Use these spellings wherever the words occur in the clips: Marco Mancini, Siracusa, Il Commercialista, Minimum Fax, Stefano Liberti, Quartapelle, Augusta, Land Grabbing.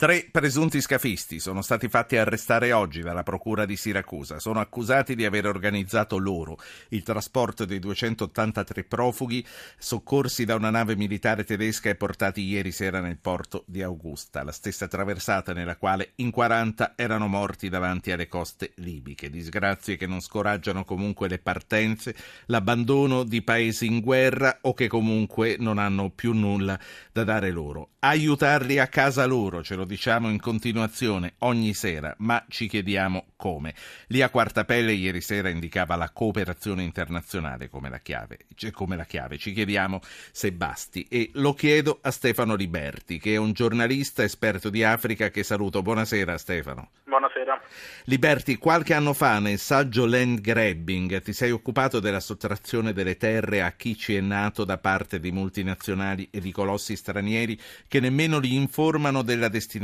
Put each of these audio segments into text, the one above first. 3 presunti scafisti sono stati fatti arrestare oggi dalla procura di Siracusa. Sono accusati di aver organizzato loro il trasporto dei 283 profughi soccorsi da una nave militare tedesca e portati ieri sera nel porto di Augusta, la stessa traversata nella quale in 40 erano morti davanti alle coste libiche. Disgrazie che non scoraggiano comunque le partenze, l'abbandono di paesi in guerra o che comunque non hanno più nulla da dare loro. Aiutarli a casa loro, ce lo diciamo in continuazione ogni sera, ma ci chiediamo come. Lì a Quartapelle ieri sera indicava la cooperazione internazionale come la chiave. Ci chiediamo se basti, e lo chiedo a Stefano Liberti, che è un giornalista esperto di Africa, che saluto. Buonasera Stefano. Buonasera. Liberti, qualche anno fa nel saggio Land Grabbing ti sei occupato della sottrazione delle terre a chi ci è nato da parte di multinazionali e di colossi stranieri che nemmeno li informano della destinazione.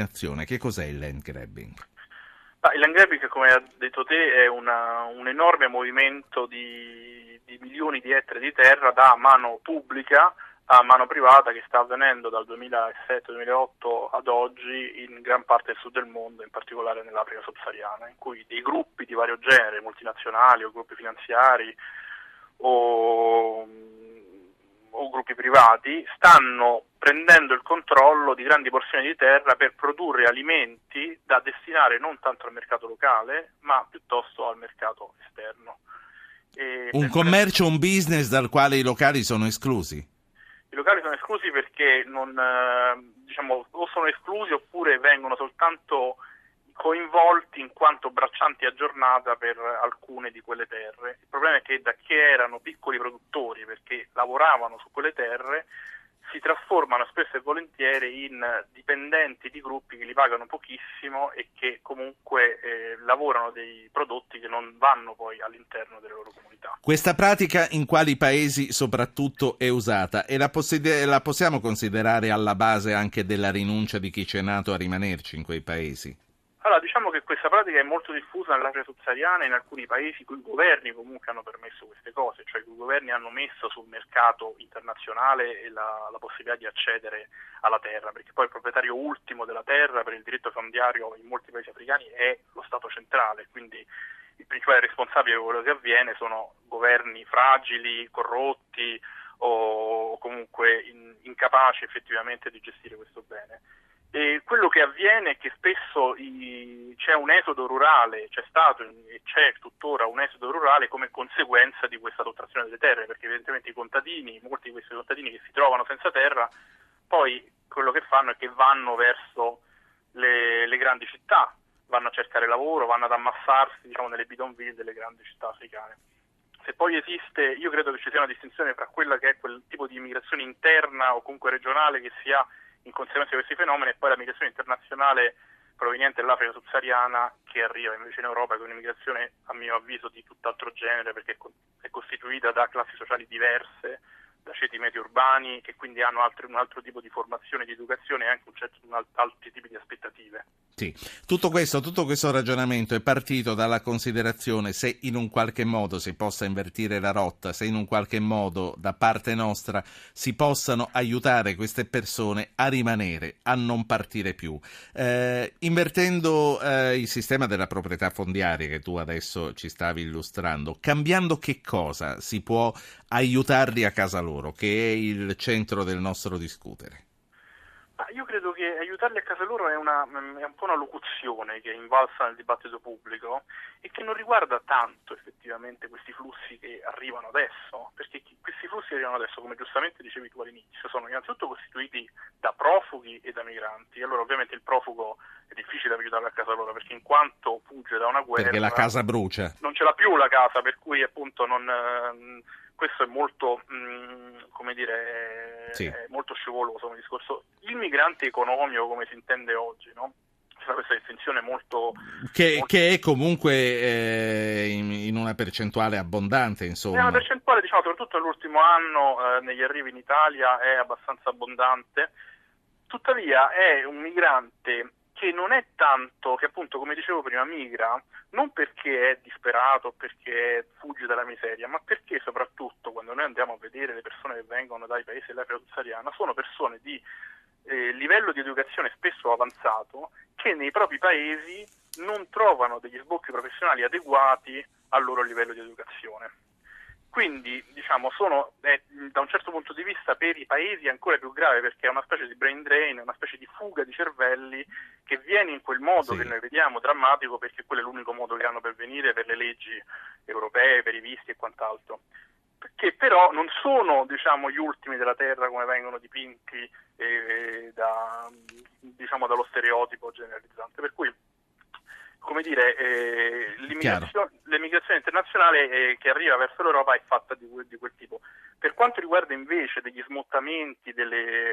Che cos'è il land grabbing? Il land grabbing, come ha detto te, è un enorme movimento di milioni di ettari di terra da mano pubblica a mano privata, che sta avvenendo dal 2007-2008 ad oggi in gran parte del sud del mondo, in particolare nell'Africa subsahariana, in cui dei gruppi di vario genere, multinazionali o gruppi finanziari o gruppi privati, stanno prendendo il controllo di grandi porzioni di terra per produrre alimenti da destinare non tanto al mercato locale, ma piuttosto al mercato esterno. Un commercio, un business dal quale i locali sono esclusi? I locali sono esclusi perché o sono esclusi oppure vengono soltanto coinvolti in quanto braccianti a giornata per alcune di quelle terre. Il problema è che da che erano piccoli produttori, perché lavoravano su quelle terre, si trasformano spesso e volentieri in dipendenti di gruppi che li pagano pochissimo e che comunque lavorano dei prodotti che non vanno poi all'interno delle loro comunità. Questa pratica in quali paesi soprattutto è usata? E la possiamo considerare alla base anche della rinuncia di chi c'è nato a rimanerci in quei paesi? Allora, diciamo che questa pratica è molto diffusa nell'Africa subsahariana e in alcuni paesi cui i governi comunque hanno permesso queste cose, cioè i governi hanno messo sul mercato internazionale la possibilità di accedere alla terra, perché poi il proprietario ultimo della terra per il diritto fondiario in molti paesi africani è lo Stato centrale, quindi il principale responsabile di quello che avviene sono governi fragili, corrotti o comunque incapaci effettivamente di gestire questo bene. E quello che avviene è che spesso c'è un esodo rurale, c'è stato e c'è tuttora un esodo rurale come conseguenza di questa sottrazione delle terre, perché evidentemente molti di questi contadini che si trovano senza terra, poi quello che fanno è che vanno verso le grandi città, vanno a cercare lavoro, vanno ad ammassarsi nelle bidonville delle grandi città africane. Se poi esiste, io credo che ci sia una distinzione fra quella che è quel tipo di immigrazione interna o comunque regionale che si ha in conseguenza di questi fenomeni, e poi la migrazione internazionale proveniente dall'Africa subsahariana, che arriva invece in Europa, che è un'immigrazione a mio avviso di tutt'altro genere, perché è costituita da classi sociali diverse, da ceti medi urbani, che quindi hanno un altro tipo di formazione, di educazione e anche altri tipi di aspettative. Sì, tutto questo ragionamento è partito dalla considerazione se in un qualche modo si possa invertire la rotta, se in un qualche modo da parte nostra si possano aiutare queste persone a rimanere, a non partire più. Invertendo il sistema della proprietà fondiaria che tu adesso ci stavi illustrando, cambiando che cosa si può aiutarli a casa loro, che è il centro del nostro discutere? Io credo che aiutarli a casa loro è un po' una locuzione che è invalsa nel dibattito pubblico e che non riguarda tanto effettivamente questi flussi che arrivano adesso, perché questi flussi che arrivano adesso, come giustamente dicevi tu all'inizio, sono innanzitutto costituiti da profughi e da migranti. Allora ovviamente il profugo è difficile aiutarlo a casa loro, perché in quanto fugge da una guerra, perché la casa brucia, non ce l'ha più la casa, per cui appunto non... Questo è molto, sì, è molto scivoloso come discorso. Il migrante economico, come si intende oggi, no? C'è questa distinzione molto... Che è comunque in una percentuale abbondante, insomma. È una percentuale, soprattutto nell'ultimo anno negli arrivi in Italia è abbastanza abbondante. Tuttavia è un migrante che non è tanto, che appunto come dicevo prima migra, non perché è disperato, perché fugge dalla miseria, ma perché soprattutto quando noi andiamo a vedere le persone che vengono dai paesi dell'Africa subsahariana sono persone di livello di educazione spesso avanzato che nei propri paesi non trovano degli sbocchi professionali adeguati al loro livello di educazione. Quindi, diciamo, sono da un certo punto di vista per i paesi ancora più grave, perché è una specie di brain drain, una specie di fuga di cervelli che viene in quel modo che noi vediamo drammatico, perché quello è l'unico modo che hanno per venire per le leggi europee, per i visti e quant'altro. Che però non sono, diciamo, gli ultimi della terra come vengono dipinti dallo stereotipo generalizzante, per cui, come dire, l'emigrazione internazionale che arriva verso l'Europa è fatta di quel tipo. Per quanto riguarda invece degli smottamenti, dei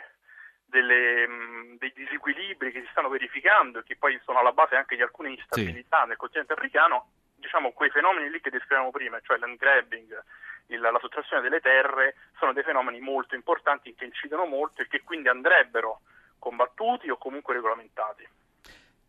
disequilibri che si stanno verificando e che poi sono alla base anche di alcune instabilità nel continente africano, diciamo, quei fenomeni lì che descrivevamo prima, cioè land grabbing, la sottrazione delle terre, sono dei fenomeni molto importanti che incidono molto e che quindi andrebbero combattuti o comunque regolamentati.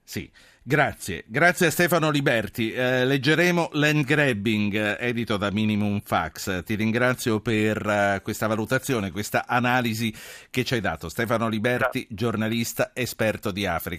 Sì, grazie a Stefano Liberti. Leggeremo Land Grabbing, edito da Minimum Fax. Ti ringrazio per questa valutazione, questa analisi che ci hai dato. Stefano Liberti, giornalista, esperto di Africa.